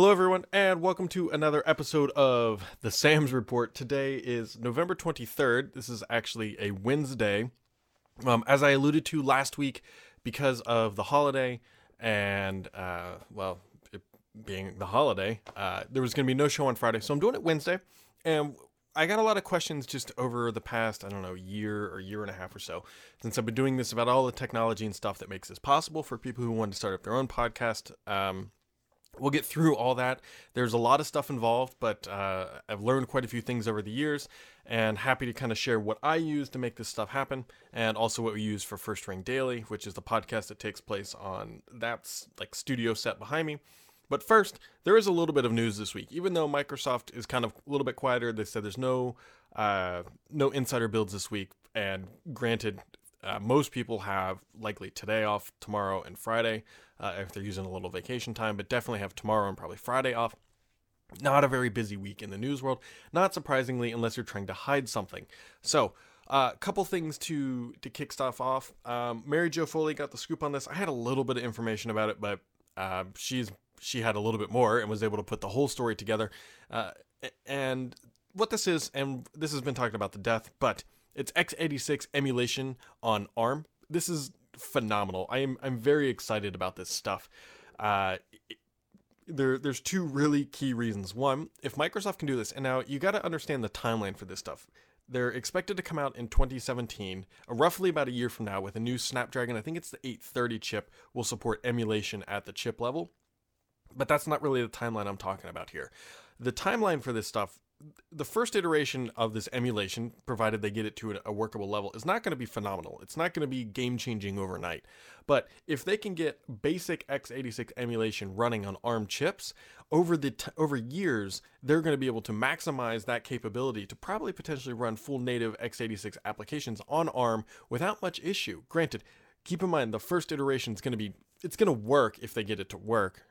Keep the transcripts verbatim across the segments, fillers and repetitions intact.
Hello everyone, and welcome to another episode of the Sam's Report. Today is November twenty-third. This is actually a Wednesday. Um, as I alluded to last week, because of the holiday and, uh, well, it being the holiday, uh, there was going to be no show on Friday, so I'm doing it Wednesday. And I got a lot of questions just over the past, I don't know, year or year and a half or so, since I've been doing this, about all the technology and stuff that makes this possible for people who want to start up their own podcast. Um, We'll get through all that. There's a lot of stuff involved, but uh, I've learned quite a few things over the years, and happy to kind of share what I use to make this stuff happen, and also what we use for First Ring Daily, which is the podcast that takes place on that like studio set behind me. But first, there is a little bit of news this week. Even though Microsoft is kind of a little bit quieter, they said there's no uh, no insider builds this week, and granted, Uh, most people have likely today off, tomorrow, and Friday, uh, if they're using a little vacation time, but definitely have tomorrow and probably Friday off. Not a very busy week in the news world, not surprisingly, unless you're trying to hide something. So, a uh, couple things to to kick stuff off. Um, Mary Jo Foley got the scoop on this. I had a little bit of information about it, but uh, she's she had a little bit more and was able to put the whole story together. Uh, and what this is, and this has been talking about the death, but it's x eighty-six emulation on ARM. This is phenomenal. I am I'm very excited about this stuff. Uh, it, there there's two really key reasons. One, if Microsoft can do this, and now you got to understand the timeline for this stuff. They're expected to come out in twenty seventeen, uh, roughly about a year from now, with a new Snapdragon. I think it's the eight thirty chip will support emulation at the chip level. But that's not really the timeline I'm talking about here. The timeline for this stuff, the first iteration of this emulation, provided they get it to a workable level, is not going to be phenomenal. It's not going to be game-changing overnight. But if they can get basic x eighty-six emulation running on ARM chips, over the t- over years, they're going to be able to maximize that capability to probably potentially run full native x eighty-six applications on ARM without much issue. Granted, keep in mind, the first iteration is going to be, it's going to work if they get it to work.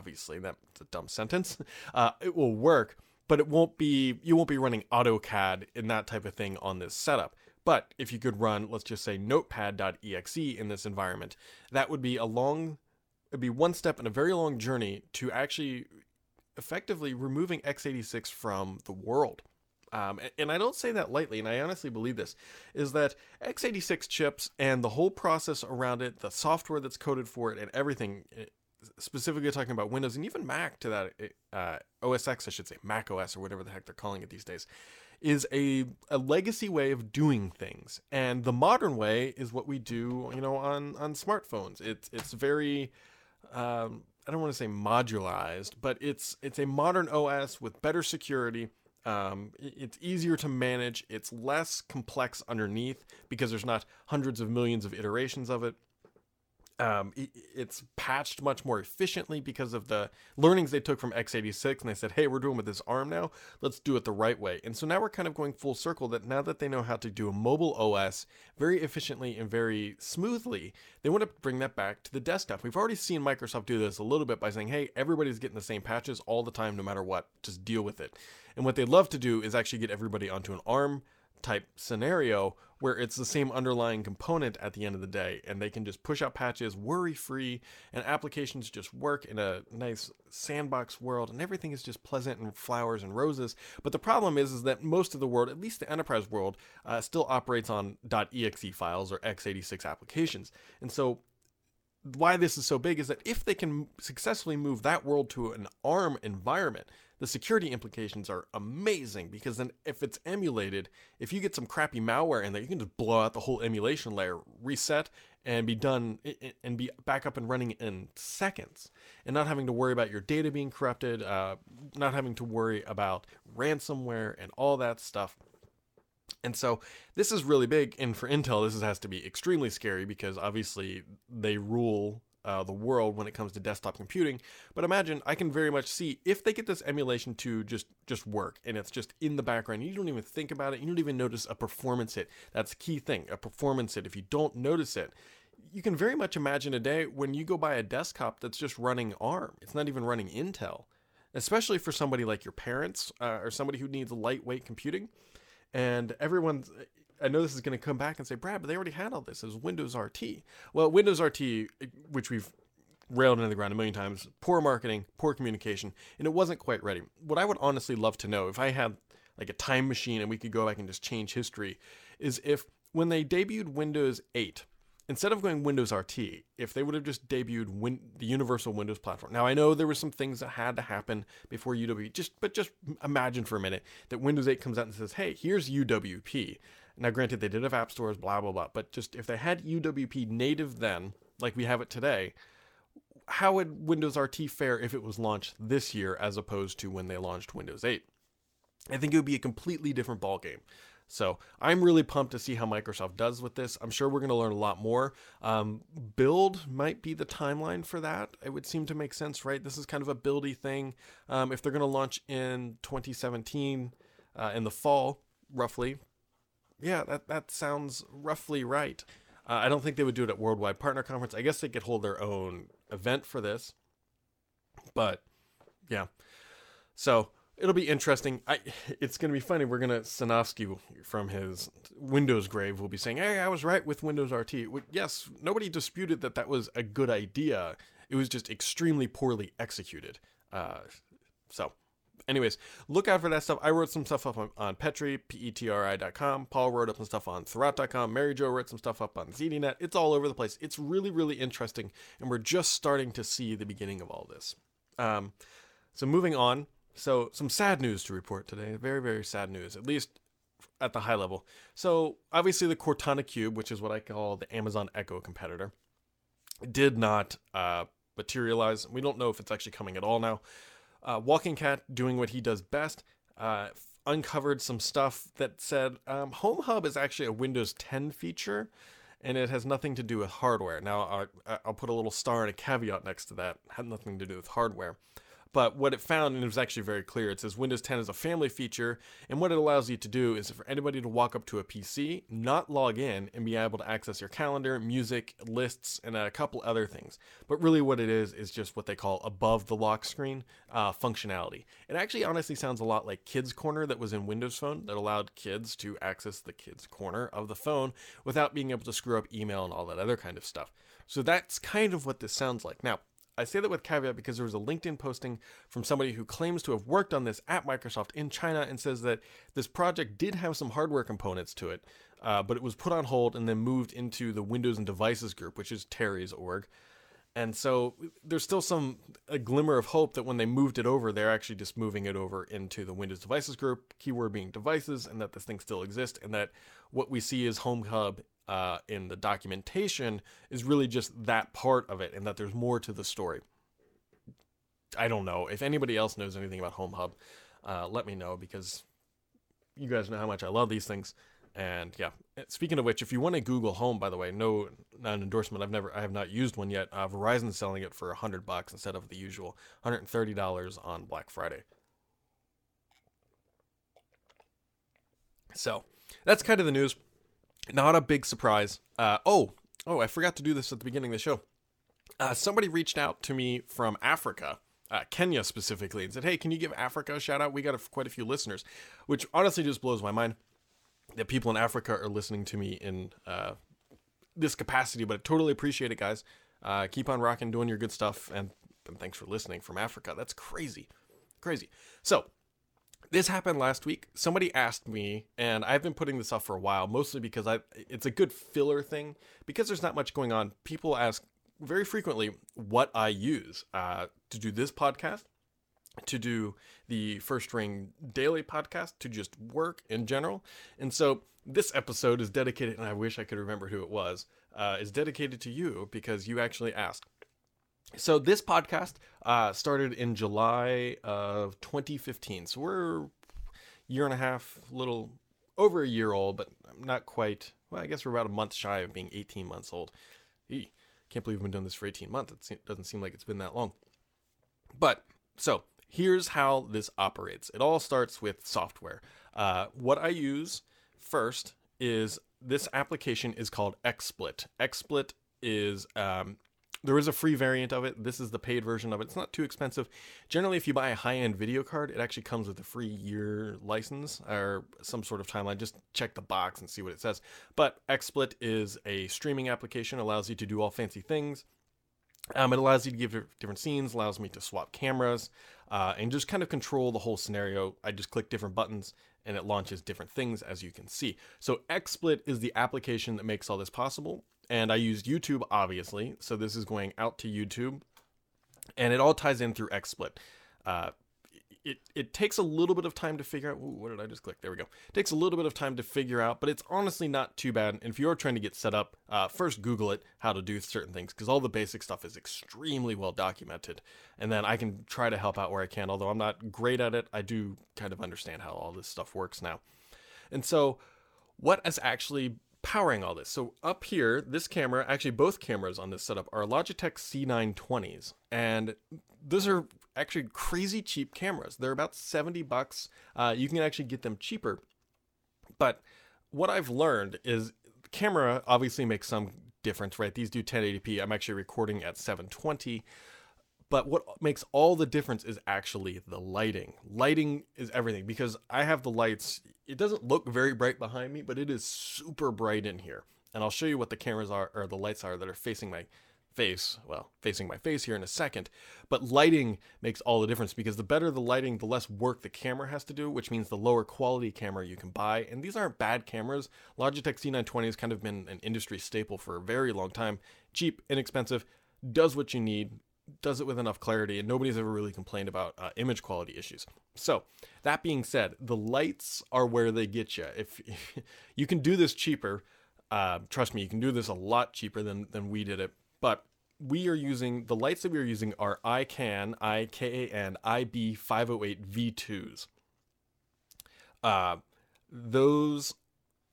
Obviously, that's a dumb sentence. Uh, it will work. But it won't be, you won't be running AutoCAD and that type of thing on this setup. But if you could run, let's just say, Notepad dot E X E in this environment, that would be a long, it'd be one step in a very long journey to actually effectively removing x eighty-six from the world. Um, and I don't say that lightly, and I honestly believe this, is that x eighty-six chips and the whole process around it, the software that's coded for it and everything, it, specifically talking about Windows and even Mac to that, uh, O S X, I should say, Mac O S or whatever the heck they're calling it these days, is a, a legacy way of doing things. And the modern way is what we do, you know, on, on smartphones. It's, it's very, um, I don't want to say modularized, but it's, it's a modern O S with better security. Um, it's easier to manage. It's less complex underneath because there's not hundreds of millions of iterations of it. Um, it's patched much more efficiently because of the learnings they took from x eighty-six, and they said, hey, we're doing with this ARM now, let's do it the right way. And so now we're kind of going full circle, that now that they know how to do a mobile O S very efficiently and very smoothly, they want to bring that back to the desktop. We've already seen Microsoft do this a little bit by saying, hey, everybody's getting the same patches all the time, no matter what, just deal with it. And what they love to do is actually get everybody onto an ARM type scenario where it's the same underlying component at the end of the day, and they can just push out patches worry-free, and applications just work in a nice sandbox world, and everything is just pleasant and flowers and roses. But the problem is, is that most of the world, at least the enterprise world, uh, still operates on .exe files or x eighty-six applications. And so why this is so big is that if they can successfully move that world to an ARM environment, the security implications are amazing, because then if it's emulated, if you get some crappy malware in there, you can just blow out the whole emulation layer, reset, and be done, and be back up and running in seconds, and not having to worry about your data being corrupted, uh, not having to worry about ransomware and all that stuff. And so this is really big, and for Intel, this has to be extremely scary, because obviously they rule uh, the world when it comes to desktop computing. But imagine, I can very much see, if they get this emulation to just, just work, and it's just in the background, you don't even think about it, you don't even notice a performance hit. That's a key thing, a performance hit. If you don't notice it, you can very much imagine a day when you go buy a desktop that's just running ARM. It's not even running Intel, especially for somebody like your parents uh, or somebody who needs lightweight computing. And everyone's, I know this is going to come back and say, Brad, but they already had all this. It was Windows R T. Well, Windows R T, which we've railed into the ground a million times. Poor marketing, poor communication, and it wasn't quite ready. What I would honestly love to know, if I had like a time machine and we could go back and just change history, is if when they debuted Windows eight, instead of going Windows R T, if they would have just debuted win- the Universal Windows Platform. Now, I know there were some things that had to happen before U W P, just, but just imagine for a minute that Windows eight comes out and says, hey, here's U W P. Now, granted, they did have app stores, blah, blah, blah, but just if they had U W P native then, like we have it today, how would Windows R T fare if it was launched this year as opposed to when they launched Windows eight? I think it would be a completely different ballgame. So I'm really pumped to see how Microsoft does with this. I'm sure we're going to learn a lot more. Um, build might be the timeline for that. It would seem to make sense, right? This is kind of a buildy thing. Um, if they're going to launch in twenty seventeen, uh, in the fall, roughly, yeah, that, that sounds roughly right. Uh, I don't think they would do it at Worldwide Partner Conference. I guess they could hold their own event for this. But, yeah. So it'll be interesting. I, it's going to be funny. We're going to, Sanofsky from his Windows grave will be saying, hey, I was right with Windows R T. Well, yes, nobody disputed that that was a good idea. It was just extremely poorly executed. Uh, so, anyways, look out for that stuff. I wrote some stuff up on, on Petri, P E T R I dot com. Paul wrote up some stuff on Therat dot com. Mary Jo wrote some stuff up on Z D net. It's all over the place. It's really, really interesting, and we're just starting to see the beginning of all this. Um, so moving on. So some sad news to report today, very, very sad news, at least at the high level. So obviously the Cortana Cube, which is what I call the Amazon Echo competitor, did not uh, materialize. We don't know if it's actually coming at all now. Uh, Walking Cat, doing what he does best, uh, uncovered some stuff that said um, Home Hub is actually a Windows ten feature, and it has nothing to do with hardware. Now, I'll, I'll put a little star and a caveat next to that. Had nothing to do with hardware. But what it found, and it was actually very clear, it says Windows ten is a family feature, and what it allows you to do is for anybody to walk up to a P C, not log in, and be able to access your calendar, music, lists, and a couple other things. But really what it is is just what they call above the lock screen uh, functionality. It actually honestly sounds a lot like Kids Corner that was in Windows Phone that allowed kids to access the Kids Corner of the phone without being able to screw up email and all that other kind of stuff. So that's kind of what this sounds like. Now, I say that with caveat because there was a LinkedIn posting from somebody who claims to have worked on this at Microsoft in China and says that this project did have some hardware components to it, uh, but it was put on hold and then moved into the Windows and Devices group, which is Terry's org. And so there's still some a glimmer of hope that when they moved it over, they're actually just moving it over into the Windows Devices group, keyword being devices, and that this thing still exists, and that what we see is Home Hub Uh, in the documentation is really just that part of it, and that there's more to the story. I don't know. If anybody else knows anything about Home Hub, uh, let me know, because you guys know how much I love these things. And yeah, speaking of which, if you want to Google Home, by the way, no, not an endorsement. I've never, I have not used one yet. Uh, Verizon's selling it for a hundred bucks instead of the usual one hundred thirty dollars on Black Friday. So that's kind of the news. Not a big surprise. Uh, oh, oh! I forgot to do this at the beginning of the show. Uh, somebody reached out to me from Africa, uh, Kenya specifically, and said, hey, can you give Africa a shout out? We got a, quite a few listeners, which honestly just blows my mind that people in Africa are listening to me in uh, this capacity, but I totally appreciate it, guys. Uh, keep on rocking, doing your good stuff, and, and thanks for listening from Africa. That's crazy, crazy. So, this happened last week. Somebody asked me, and I've been putting this off for a while, mostly because I it's a good filler thing. Because there's not much going on, people ask very frequently what I use uh, to do this podcast, to do the First Ring Daily podcast, to just work in general. And so this episode is dedicated, and I wish I could remember who it was, uh, is dedicated to you because you actually asked. So this podcast uh, started in July of twenty fifteen. So we're a year and a half, a little over a year old, but not quite. Well, I guess we're about a month shy of being eighteen months old. Eee, can't believe we've been doing this for eighteen months. It doesn't seem like it's been that long. But so here's how this operates. It all starts with software. Uh, what I use first is this application is called XSplit. XSplit is... Um, There is a free variant of it. This is the paid version of it. It's not too expensive. Generally, if you buy a high-end video card, it actually comes with a free year license or some sort of timeline. Just check the box and see what it says. But XSplit is a streaming application. Allows you to do all fancy things. Um, it allows you to give different scenes, allows me to swap cameras, uh, and just kind of control the whole scenario. I just click different buttons and it launches different things, as you can see. So XSplit is the application that makes all this possible. And I used YouTube, obviously. So this is going out to YouTube. And it all ties in through XSplit. Uh, it, it takes a little bit of time to figure out. Ooh, what did I just click? There we go. It takes a little bit of time to figure out, but it's honestly not too bad. And if you're trying to get set up, uh, first Google it, how to do certain things, because all the basic stuff is extremely well documented. And then I can try to help out where I can, although I'm not great at it. I do kind of understand how all this stuff works now. And so what is actually powering all this? So up here, this camera, actually both cameras on this setup are Logitech C nine twenties. And those are actually crazy cheap cameras. They're about seventy bucks. Uh, you can actually get them cheaper. But what I've learned is camera obviously makes some difference, right? These do ten eighty p. I'm actually recording at seven twenty. But what makes all the difference is actually the lighting. Lighting is everything, because I have the lights. It doesn't look very bright behind me, but it is super bright in here. And I'll show you what the cameras are, or the lights are, that are facing my face, well, facing my face here in a second. But lighting makes all the difference, because the better the lighting, the less work the camera has to do, which means the lower quality camera you can buy. And these aren't bad cameras. Logitech C nine twenty has kind of been an industry staple for a very long time. Cheap, inexpensive, does what you need, does it with enough clarity, and nobody's ever really complained about uh, image quality issues. So that being said, the lights are where they get you. If, if you can do this cheaper, uh, trust me, you can do this a lot cheaper than than we did it. But we are using, the lights that we are using are I CAN, I K A N, I B five oh eight V twos. Uh, those,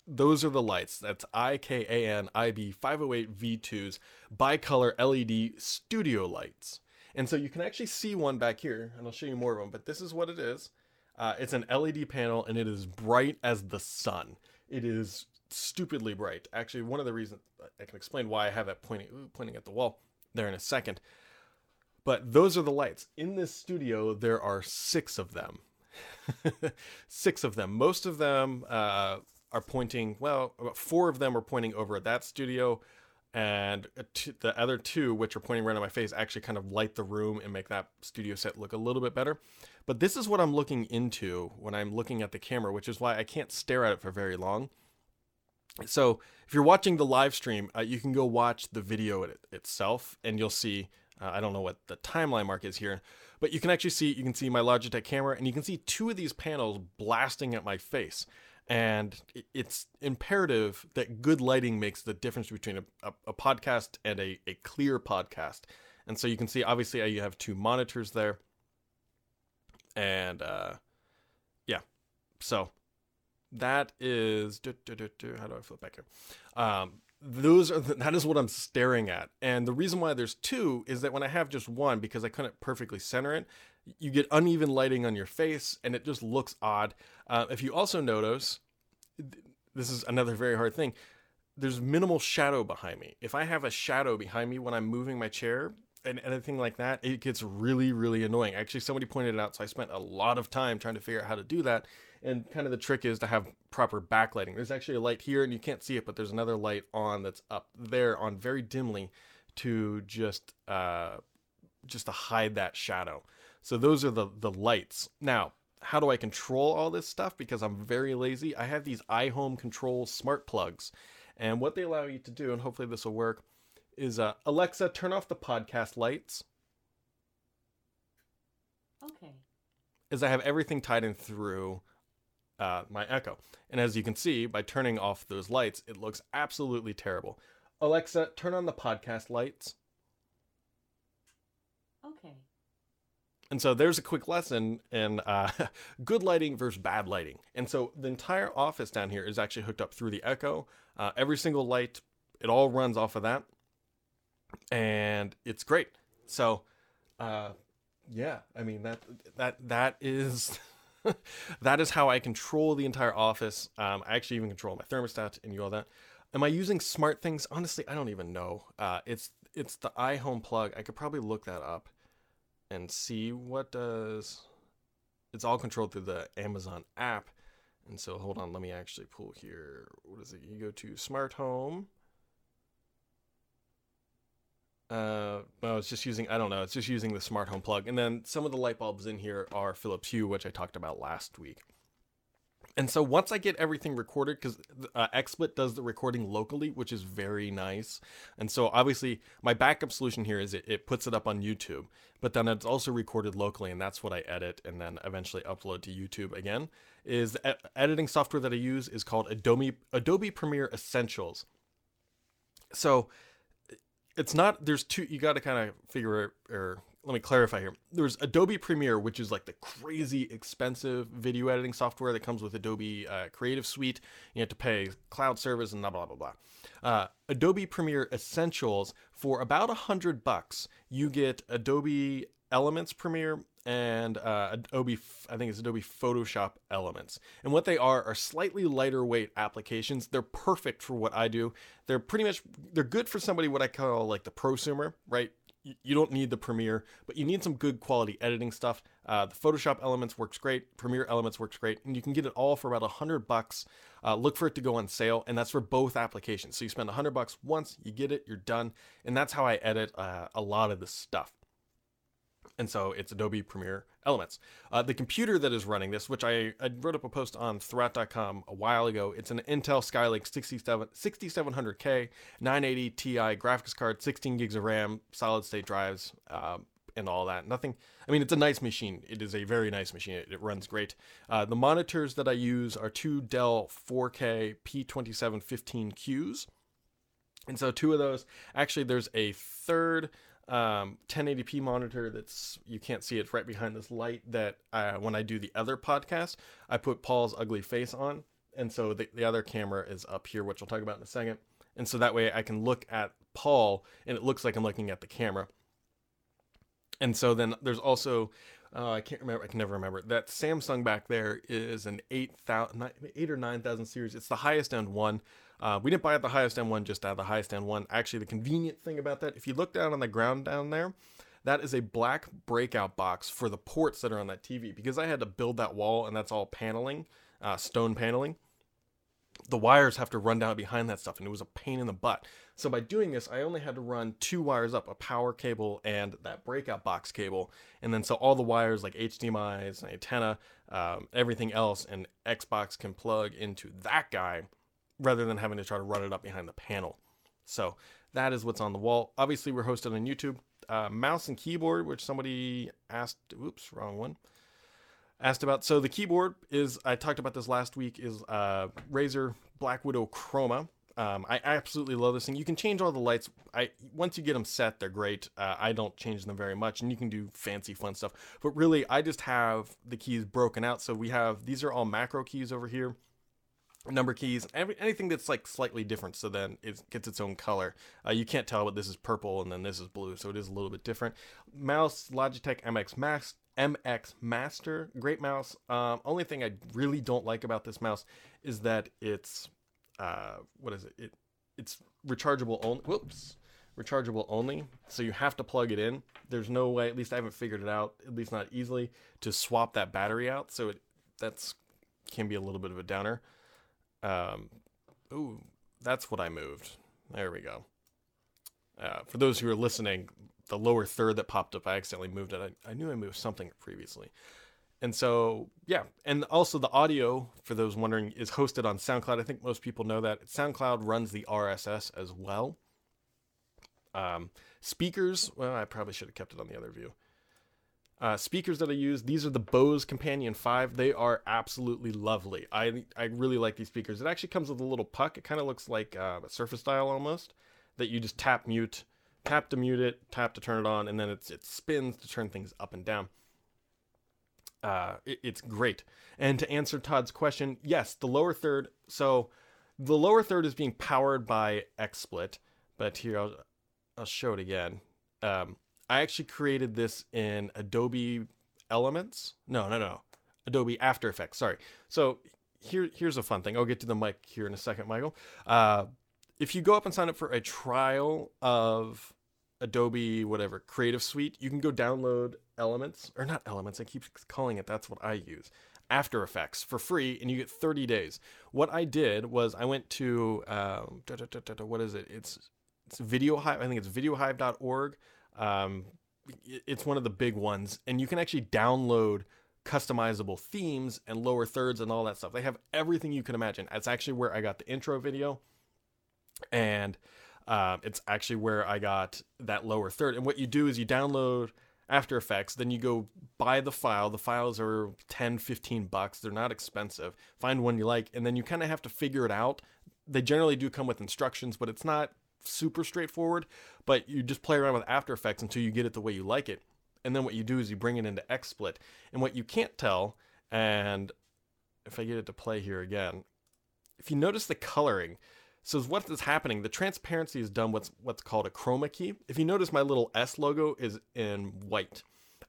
those are the lights. That's I K A N, I B five oh eight V twos, bi-color L E D studio lights. And so you can actually see one back here, and I'll show you more of them, but this is what it is. Uh, it's an L E D panel, and it is bright as the sun. It is stupidly bright. Actually, one of the reasons, I can explain why I have that pointing ooh, pointing at the wall there in a second. But those are the lights. In this studio, there are six of them. six of them. Most of them uh, are pointing, well, about four of them are pointing over at that studio. And t- the other two, which are pointing right at my face, actually kind of light the room and make that studio set look a little bit better. But this is what I'm looking into when I'm looking at the camera, which is why I can't stare at it for very long. So if you're watching the live stream, uh, you can go watch the video it, itself, and you'll see, uh, I don't know what the timeline mark is here, but you can actually see, you can see my Logitech camera, and you can see two of these panels blasting at my face. And it's imperative that good lighting makes the difference between a, a, a podcast and a, a clear podcast. And so you can see, obviously, you have two monitors there. And uh, yeah, so... That is, do, do, do, do, how do I flip back here? Um, those are, the, that is what I'm staring at. And the reason why there's two is that when I have just one, because I couldn't perfectly center it, you get uneven lighting on your face and it just looks odd. Uh, if you also notice, th- this is another very hard thing. There's minimal shadow behind me. If I have a shadow behind me when I'm moving my chair and anything like that, it gets really, really annoying. Actually, somebody pointed it out, so I spent a lot of time trying to figure out how to do that. And kind of the trick is to have proper backlighting. There's actually a light here, and you can't see it, but there's another light on that's up there on very dimly to just uh, just to hide that shadow. So those are the, the lights. Now, how do I control all this stuff? Because I'm very lazy. I have these iHome control smart plugs. And what they allow you to do, and hopefully this will work, is uh, Alexa, turn off the podcast lights. Okay. Is I have everything tied in through... Uh, my Echo. And as you can see, by turning off those lights, it looks absolutely terrible. Alexa, turn on the podcast lights. Okay. And so there's a quick lesson in uh, good lighting versus bad lighting. And so the entire office down here is actually hooked up through the Echo. Uh, every single light, it all runs off of that. And it's great. So, uh, yeah, I mean, that that that is... that is how I control the entire office. Um, I actually even control my thermostat and you all that. Am I using smart things? Honestly, I don't even know. Uh, it's it's the iHome plug. I could probably look that up and see what does... It's all controlled through the Amazon app. And so hold on, let me actually pull here. What is it? You go to Smart Home. Uh, no, it's just using, I don't know, it's just using the smart home plug. And then some of the light bulbs in here are Philips Hue, which I talked about last week. And so once I get everything recorded, because uh, XSplit does the recording locally, which is very nice. And so obviously my backup solution here is it, it puts it up on YouTube, but then it's also recorded locally, and that's what I edit and then eventually upload to YouTube again. Is the ed- editing software that I use is called Adobe Adobe Premiere Essentials. So it's not, there's two, you got to kind of figure or let me clarify here. There's Adobe Premiere, which is like the crazy expensive video editing software that comes with Adobe uh, Creative Suite. You have to pay cloud service and blah, blah, blah, blah. Uh, Adobe Premiere Essentials, for about a hundred bucks, you get Adobe Elements Premiere and uh, Adobe, I think it's Adobe Photoshop Elements. And what they are are slightly lighter weight applications. They're perfect for what I do. They're pretty much, they're good for somebody what I call like the prosumer, right? You don't need the Premiere, but you need some good quality editing stuff. Uh, the Photoshop Elements works great. Premiere Elements works great. And you can get it all for about a hundred bucks. Uh, look for it to go on sale. And that's for both applications. So you spend a hundred bucks once, you get it, you're done. And that's how I edit uh, a lot of this stuff. And so it's Adobe Premiere Elements. Uh, the computer that is running this, which I, I wrote up a post on Therat dot com a while ago, it's an Intel Skylake sixty-seven, sixty-seven hundred K, nine eighty Ti graphics card, sixteen gigs of RAM, solid state drives, uh, and all that. Nothing, I mean, it's a nice machine. It is a very nice machine. It, it runs great. Uh, the monitors that I use are two Dell four K P twenty-seven fifteen Qs. And so two of those, actually, there's a third Um, ten eighty p monitor that's, you can't see it right behind this light, that uh, when I do the other podcast, I put Paul's ugly face on. And so the, the other camera is up here, which I'll talk about in a second. And so that way I can look at Paul and it looks like I'm looking at the camera. And so then there's also, uh, I can't remember, I can never remember, that Samsung back there is an eight thousand, eight or nine thousand series. It's the highest end one. Uh, we didn't buy at the highest end one, just out of the highest end one. Actually, the convenient thing about that, if you look down on the ground down there, that is a black breakout box for the ports that are on that T V. Because I had to build that wall, and that's all paneling, uh, stone paneling. The wires have to run down behind that stuff, and it was a pain in the butt. So by doing this, I only had to run two wires up, a power cable and that breakout box cable. And then so all the wires like H D M Is, and antenna, um, everything else, and Xbox can plug into that guy, rather than having to try to run it up behind the panel. So that is what's on the wall. Obviously, we're hosted on YouTube. Uh, mouse and keyboard, which somebody asked, oops, wrong one, asked about. So the keyboard is, I talked about this last week, is uh, Razer Black Widow Chroma. Um, I absolutely love this thing. You can change all the lights. I once you get them set, they're great. Uh, I don't change them very much, and you can do fancy, fun stuff. But really, I just have the keys broken out. So we have, these are all macro keys over here. Number keys, every, anything that's like slightly different, so then it gets its own color. Uh, you can't tell, but this is purple and then this is blue, so it is a little bit different. Mouse, Logitech M X Max, M X Master, great mouse. Um, only thing I really don't like about this mouse is that it's uh, what is it? it it's rechargeable only. Whoops, rechargeable only. So you have to plug it in. There's no way. At least I haven't figured it out. At least not easily to swap that battery out. So it that's can be a little bit of a downer. Um, ooh, that's what I moved. There we go. Uh, for those who are listening, the lower third that popped up, I accidentally moved it. I, I knew I moved something previously. And so, yeah. And also the audio, for those wondering, is hosted on SoundCloud. I think most people know that. SoundCloud runs the R S S as well. Um, speakers, well, I probably should have kept it on the other view. Uh, speakers that I use, these are the Bose Companion five. They are absolutely lovely. I I really like these speakers. It actually comes with a little puck. It kind of looks like uh, a Surface Dial almost, that you just tap mute, tap to mute it, tap to turn it on, and then it's, it spins to turn things up and down. Uh, it, it's great. And to answer Todd's question, yes, the lower third. So the lower third is being powered by XSplit, but here I'll, I'll show it again. Um, I actually created this in Adobe Elements. No, no, no. Adobe After Effects. Sorry. So here, here's a fun thing. I'll get to the mic here in a second, Michael. Uh, if you go up and sign up for a trial of Adobe, whatever, Creative Suite, you can go download Elements, or not Elements. I keep calling it. That's what I use. After Effects for free, and you get thirty days. What I did was I went to, um, what is it? It's it's VideoHive. I think it's video hive dot org. Um, it's one of the big ones, and you can actually download customizable themes and lower thirds and all that stuff. They have everything you can imagine. That's actually where I got the intro video, and uh, it's actually where I got that lower third. And what you do is you download After Effects, then you go buy the file. The files are ten, fifteen bucks. They're not expensive. Find one you like, and then you kind of have to figure it out. They generally do come with instructions, but it's not super straightforward, but you just play around with After Effects until you get it the way you like it. And then what you do is you bring it into XSplit. And what you can't tell, and if I get it to play here again, if you notice the coloring, so what is happening, the transparency is done what's what's called a chroma key. If you notice, my little S logo is in white.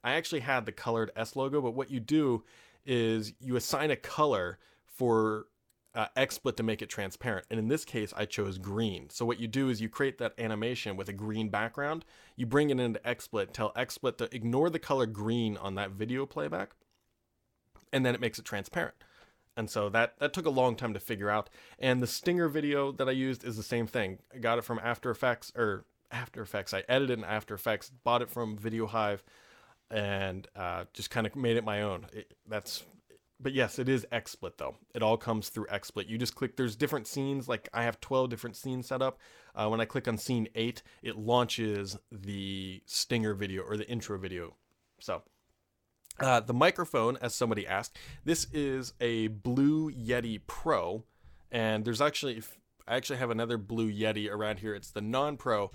I actually had the colored S logo, but what you do is you assign a color for uh, XSplit to make it transparent. And in this case, I chose green. So what you do is you create that animation with a green background. You bring it into XSplit, tell XSplit to ignore the color green on that video playback, and then it makes it transparent. And so that, that took a long time to figure out. And the stinger video that I used is the same thing. I got it from After Effects, or After Effects. I edited in After Effects, bought it from VideoHive, and uh, just kind of made it my own. It, that's, but yes, it is XSplit though. It all comes through XSplit. You just click, there's different scenes. Like I have twelve different scenes set up. Uh, when I click on scene eight, it launches the stinger video or the intro video. So Uh, the microphone, as somebody asked, this is a Blue Yeti Pro, and there's actually, if, I actually have another Blue Yeti around here. It's the non-pro.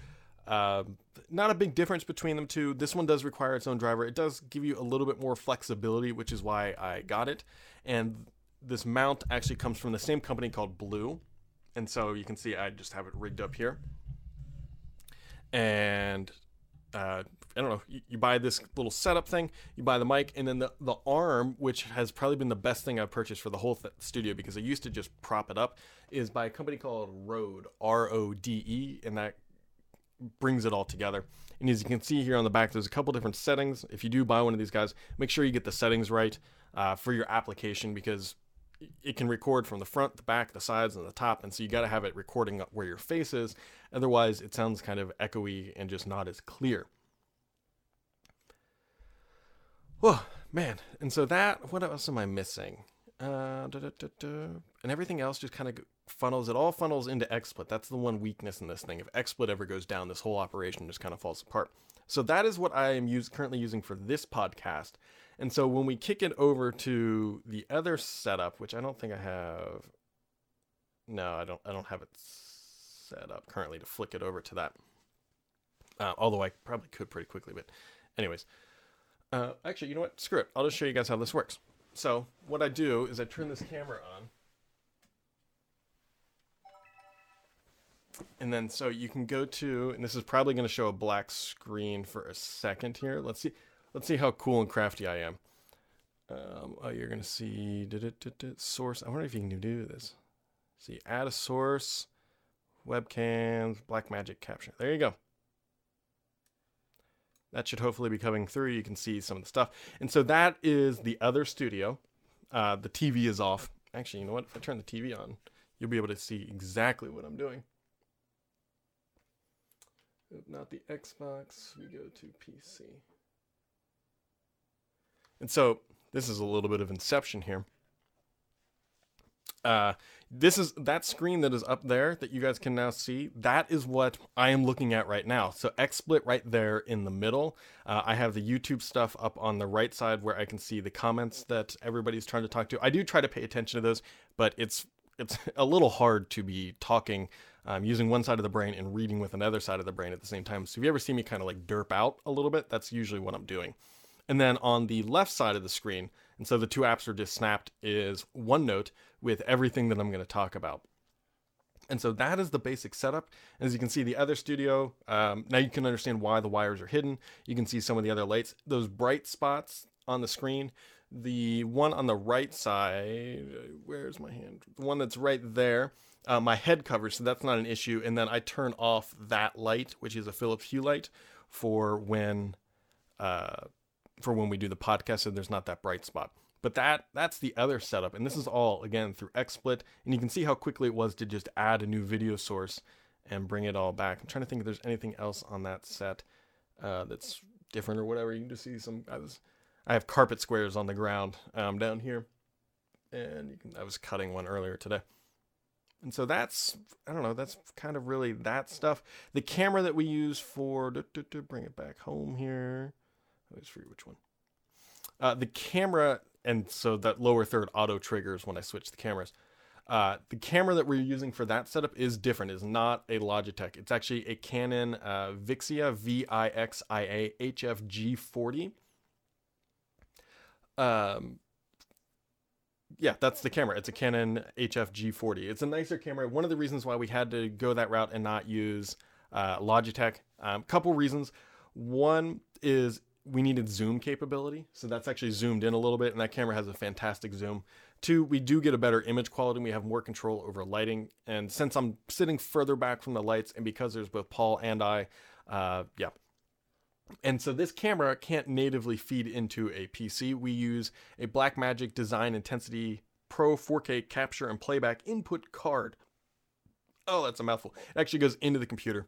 Uh, not a big difference between them two. This one does require its own driver. It does give you a little bit more flexibility, which is why I got it. And this mount actually comes from the same company called Blue, and so you can see I just have it rigged up here. And Uh, I don't know, you, you buy this little setup thing, you buy the mic, and then the, the arm, which has probably been the best thing I've purchased for the whole th- studio, because I used to just prop it up, is by a company called Rode, R O D E, and that brings it all together. And as you can see here on the back, there's a couple different settings. If you do buy one of these guys, make sure you get the settings right uh, for your application, because it can record from the front, the back, the sides, and the top, and so you got to have it recording up where your face is. Otherwise, it sounds kind of echoey and just not as clear. Oh man! And so that. What else am I missing? Uh, da, da, da, da. And everything else just kind of funnels. It all funnels into XSplit. That's the one weakness in this thing. If XSplit ever goes down, this whole operation just kind of falls apart. So that is what I am use, currently using for this podcast. And so when we kick it over to the other setup, which I don't think I have, no, I don't I don't have it set up currently to flick it over to that. Uh, although I probably could pretty quickly, but anyways. Uh, actually, you know what? Screw it. I'll just show you guys how this works. So what I do is I turn this camera on. And then so you can go to, and this is probably going to show a black screen for a second here. Let's see. Let's see how cool and crafty I am. Um, oh, you're going to see source. I wonder if you can do this. See, add a source, webcams, Blackmagic capture. There you go. That should hopefully be coming through. You can see some of the stuff. And so that is the other studio. Uh, the T V is off. Actually, you know what? If I turn the T V on, you'll be able to see exactly what I'm doing. Not the Xbox. We go to P C. And so this is a little bit of inception here. Uh, this is that screen that is up there that you guys can now see. That is what I am looking at right now. So XSplit right there in the middle. Uh, I have the YouTube stuff up on the right side where I can see the comments that everybody's trying to talk to. I do try to pay attention to those, but it's it's a little hard to be talking um, using one side of the brain and reading with another side of the brain at the same time. So if you ever see me kind of like derp out a little bit, that's usually what I'm doing. And then on the left side of the screen, and so the two apps are just snapped, is OneNote with everything that I'm going to talk about. And so that is the basic setup. As you can see, the other studio, um, now you can understand why the wires are hidden. You can see some of the other lights, those bright spots on the screen. The one on the right side, where's my hand? The one that's right there, uh, my head covers, so that's not an issue. And then I turn off that light, which is a Philips Hue light, for when... Uh, for when we do the podcast and there's not that bright spot. But that that's the other setup. And this is all, again, through XSplit. And you can see how quickly it was to just add a new video source and bring it all back. I'm trying to think if there's anything else on that set uh, that's different or whatever. You can just see some guys. I have carpet squares on the ground um, down here, and you can, I was cutting one earlier today. And so that's, I don't know, that's kind of really that stuff. The camera that we use for, do, do, do, bring it back home here. I always forget which one. Uh, the camera, and so that lower third auto triggers when I switch the cameras. Uh, the camera that we're using for that setup is different. It's not a Logitech. It's actually a Canon uh, Vixia V I X I A H F G forty. Um... Yeah, that's the camera. It's a Canon H F G forty. It's a nicer camera. One of the reasons why we had to go that route and not use uh, Logitech, um, couple reasons. One is we needed zoom capability. So that's actually zoomed in a little bit, and that camera has a fantastic zoom. Two, we do get a better image quality, and we have more control over lighting. And since I'm sitting further back from the lights, and because there's both Paul and I, uh, yeah. And so this camera can't natively feed into a P C. We use a Blackmagic Design Intensity Pro four K Capture and Playback Input Card. Oh, that's a mouthful. It actually goes into the computer,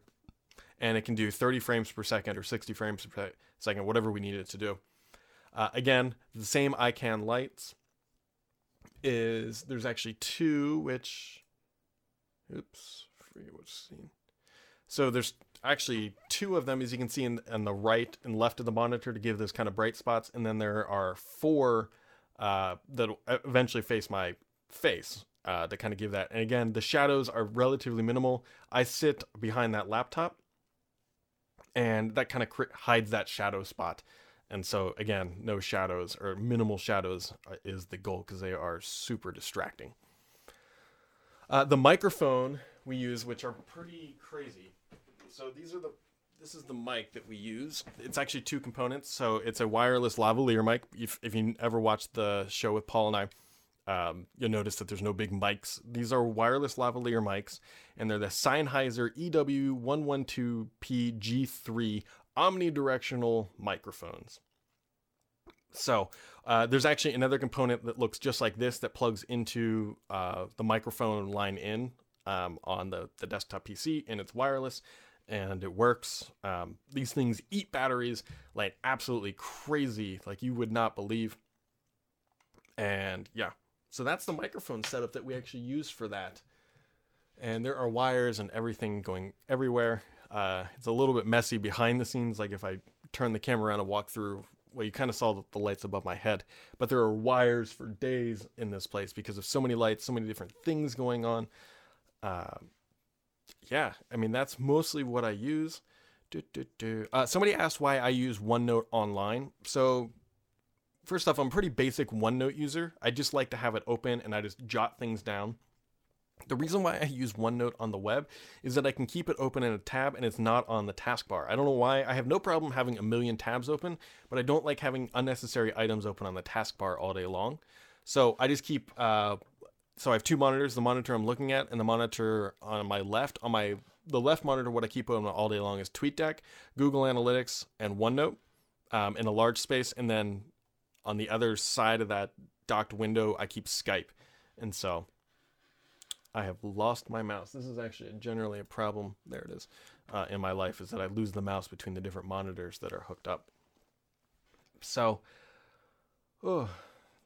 and it can do thirty frames per second or sixty frames per second, whatever we need it to do. Uh, again, the same iCan lights. Is there's actually two, which... Oops, I forget what scene. So there's... Actually, two of them, as you can see in, in the right and left of the monitor to give those kind of bright spots. And then there are four uh, that eventually face my face uh, to kind of give that. And again, the shadows are relatively minimal. I sit behind that laptop, and that kind of cr- hides that shadow spot. And so again, no shadows or minimal shadows is the goal, because they are super distracting. Uh, the microphone we use, which are pretty crazy. So these are the, this is the mic that we use. It's actually two components. So it's a wireless lavalier mic. If, if you ever watched the show with Paul and I, um, you'll notice that there's no big mics. These are wireless lavalier mics, and they're the Sennheiser E W one twelve P G three omnidirectional microphones. So uh, there's actually another component that looks just like this that plugs into uh, the microphone line in um, on the, the desktop P C, and it's wireless. And it works. Um, these things eat batteries like absolutely crazy, like you would not believe. And yeah, so that's the microphone setup that we actually use for that. And there are wires and everything going everywhere. Uh, it's a little bit messy behind the scenes. Like if I turn the camera around and walk through, well, you kind of saw the lights above my head, but there are wires for days in this place because of so many lights, so many different things going on. Uh, Yeah, I mean, that's mostly what I use. Do, do, do. Uh, somebody asked why I use OneNote online. So first off, I'm a pretty basic OneNote user. I just like to have it open, and I just jot things down. The reason why I use OneNote on the web is that I can keep it open in a tab, and it's not on the taskbar. I don't know why. I have no problem having a million tabs open, but I don't like having unnecessary items open on the taskbar all day long. So I just keep... Uh, So I have two monitors, the monitor I'm looking at and the monitor on my left. On my the left monitor, what I keep on all day long is TweetDeck, Google Analytics, and OneNote um, in a large space. And then on the other side of that docked window, I keep Skype. And so I have lost my mouse. This is actually generally a problem. There it is uh, in my life, is that I lose the mouse between the different monitors that are hooked up. So, oh...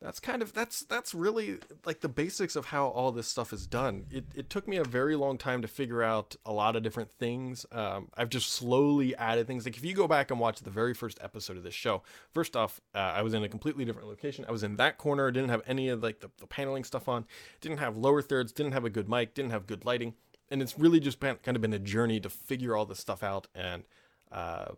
That's kind of, that's, that's really like the basics of how all this stuff is done. It it took me a very long time to figure out a lot of different things. Um, I've just slowly added things. Like if you go back and watch the very first episode of this show, first off, uh, I was in a completely different location. I was in that corner. Didn't have any of like the, the paneling stuff on. Didn't have lower thirds. Didn't have a good mic. Didn't have good lighting. And it's really just been, kind of been a journey to figure all this stuff out and uh,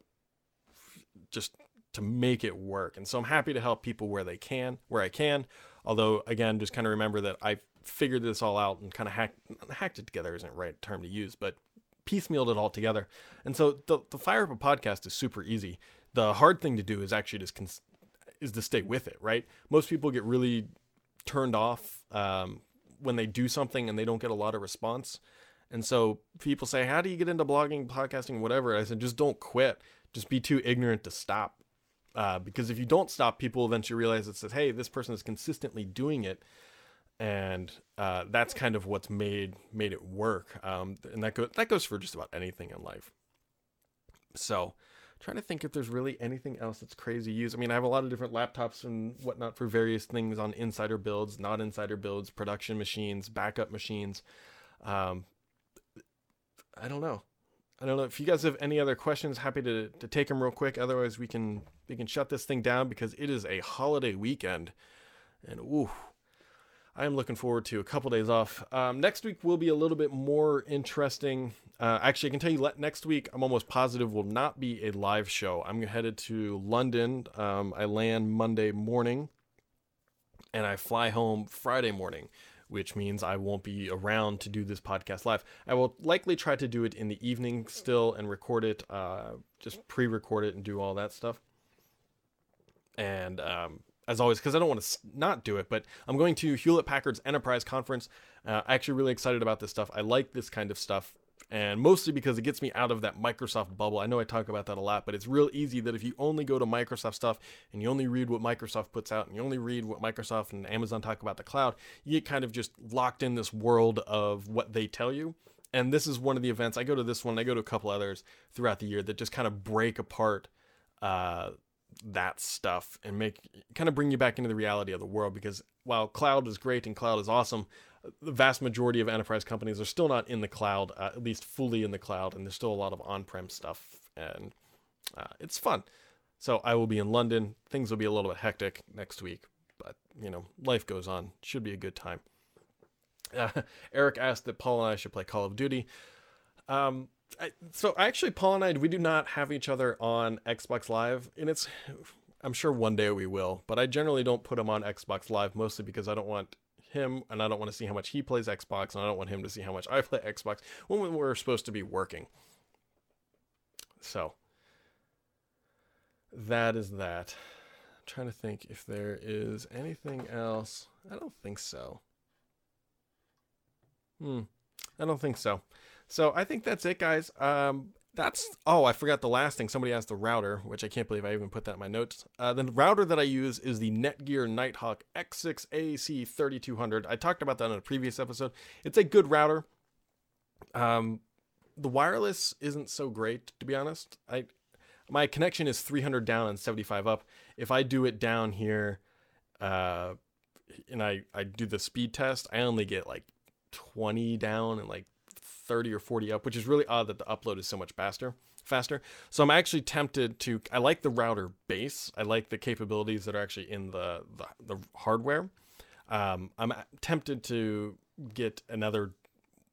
just... to make it work. And so I'm happy to help people where they can, where I can. Although again, just kind of remember that I figured this all out and kind of hacked, hacked it together isn't the right term to use, but piecemealed it all together. And so the, the fire up a podcast is super easy. The hard thing to do is actually just cons- is to stay with it, right? Most people get really turned off um, when they do something and they don't get a lot of response. And so people say, how do you get into blogging, podcasting, whatever? I said, just don't quit. Just be too ignorant to stop. Uh, because if you don't stop, people eventually realize it says, hey, this person is consistently doing it. And uh, that's kind of what's made made it work. Um, and that go- that goes for just about anything in life. So trying to think if there's really anything else that's crazy to use. I mean, I have a lot of different laptops and whatnot for various things on insider builds, not insider builds, production machines, backup machines. Um, I don't know. I don't know if you guys have any other questions, happy to, to take them real quick. Otherwise we can, we can shut this thing down because it is a holiday weekend and ooh, I am looking forward to a couple days off. Um, next week will be a little bit more interesting. Uh, actually, I can tell you next week, I'm almost positive, will not be a live show. I'm headed to London. Um, I land Monday morning and I fly home Friday morning, which means I won't be around to do this podcast live. I will likely try to do it in the evening still and record it, uh, just pre-record it and do all that stuff. And um, as always, because I don't want to not do it, but I'm going to Hewlett Packard's Enterprise Conference. Uh, actually really excited about this stuff. I like this kind of stuff, and mostly because it gets me out of that Microsoft bubble. I know I talk about that a lot, but it's real easy that if you only go to Microsoft stuff and you only read what Microsoft puts out and you only read what Microsoft and Amazon talk about the cloud, you get kind of just locked in this world of what they tell you. And this is one of the events. I go to this one, I go to a couple others throughout the year that just kind of break apart uh, that stuff and make kind of bring you back into the reality of the world, because while cloud is great and cloud is awesome, the vast majority of enterprise companies are still not in the cloud, uh, at least fully in the cloud, and there's still a lot of on-prem stuff, and uh, it's fun. So I will be in London. Things will be a little bit hectic next week, but, you know, life goes on. Should be a good time. Uh, Eric asked that Paul and I should play Call of Duty. Um, I, so actually, Paul and I, we do not have each other on Xbox Live, and it's... I'm sure one day we will, but I generally don't put him on Xbox Live, mostly because I don't want him, and I don't want to see how much he plays Xbox, and I don't want him to see how much I play Xbox when we're supposed to be working. So that is that. I'm trying to think if there is anything else. I don't think so. Hmm. I don't think so. So I think that's it, guys. Um, that's, oh, I forgot the last thing. Somebody asked the router, which I can't believe I even put that in my notes. Uh, the router that I use is the Netgear Nighthawk X six A C thirty-two hundred. I talked about that in a previous episode. It's a good router. Um, the wireless isn't so great, to be honest. I my connection is three hundred down and seventy-five up. If I do it down here, uh, and I, I do the speed test, I only get like twenty down and like thirty or forty up, which is really odd that the upload is so much faster faster. So I'm actually tempted to, I like the router base. I like the capabilities that are actually in the, the, the hardware. Um, I'm tempted to get another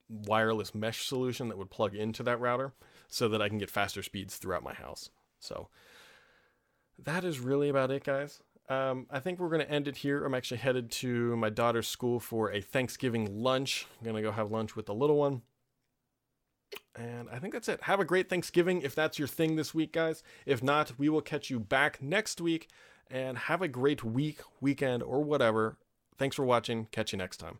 wireless mesh solution that would plug into that router so that I can get faster speeds throughout my house. So that is really about it, guys. Um, I think we're going to end it here. I'm actually headed to my daughter's school for a Thanksgiving lunch. I'm going to go have lunch with the little one. And I think that's it. Have a great Thanksgiving if that's your thing this week, guys. If not, we will catch you back next week. And have a great week, weekend, or whatever. Thanks for watching. Catch you next time.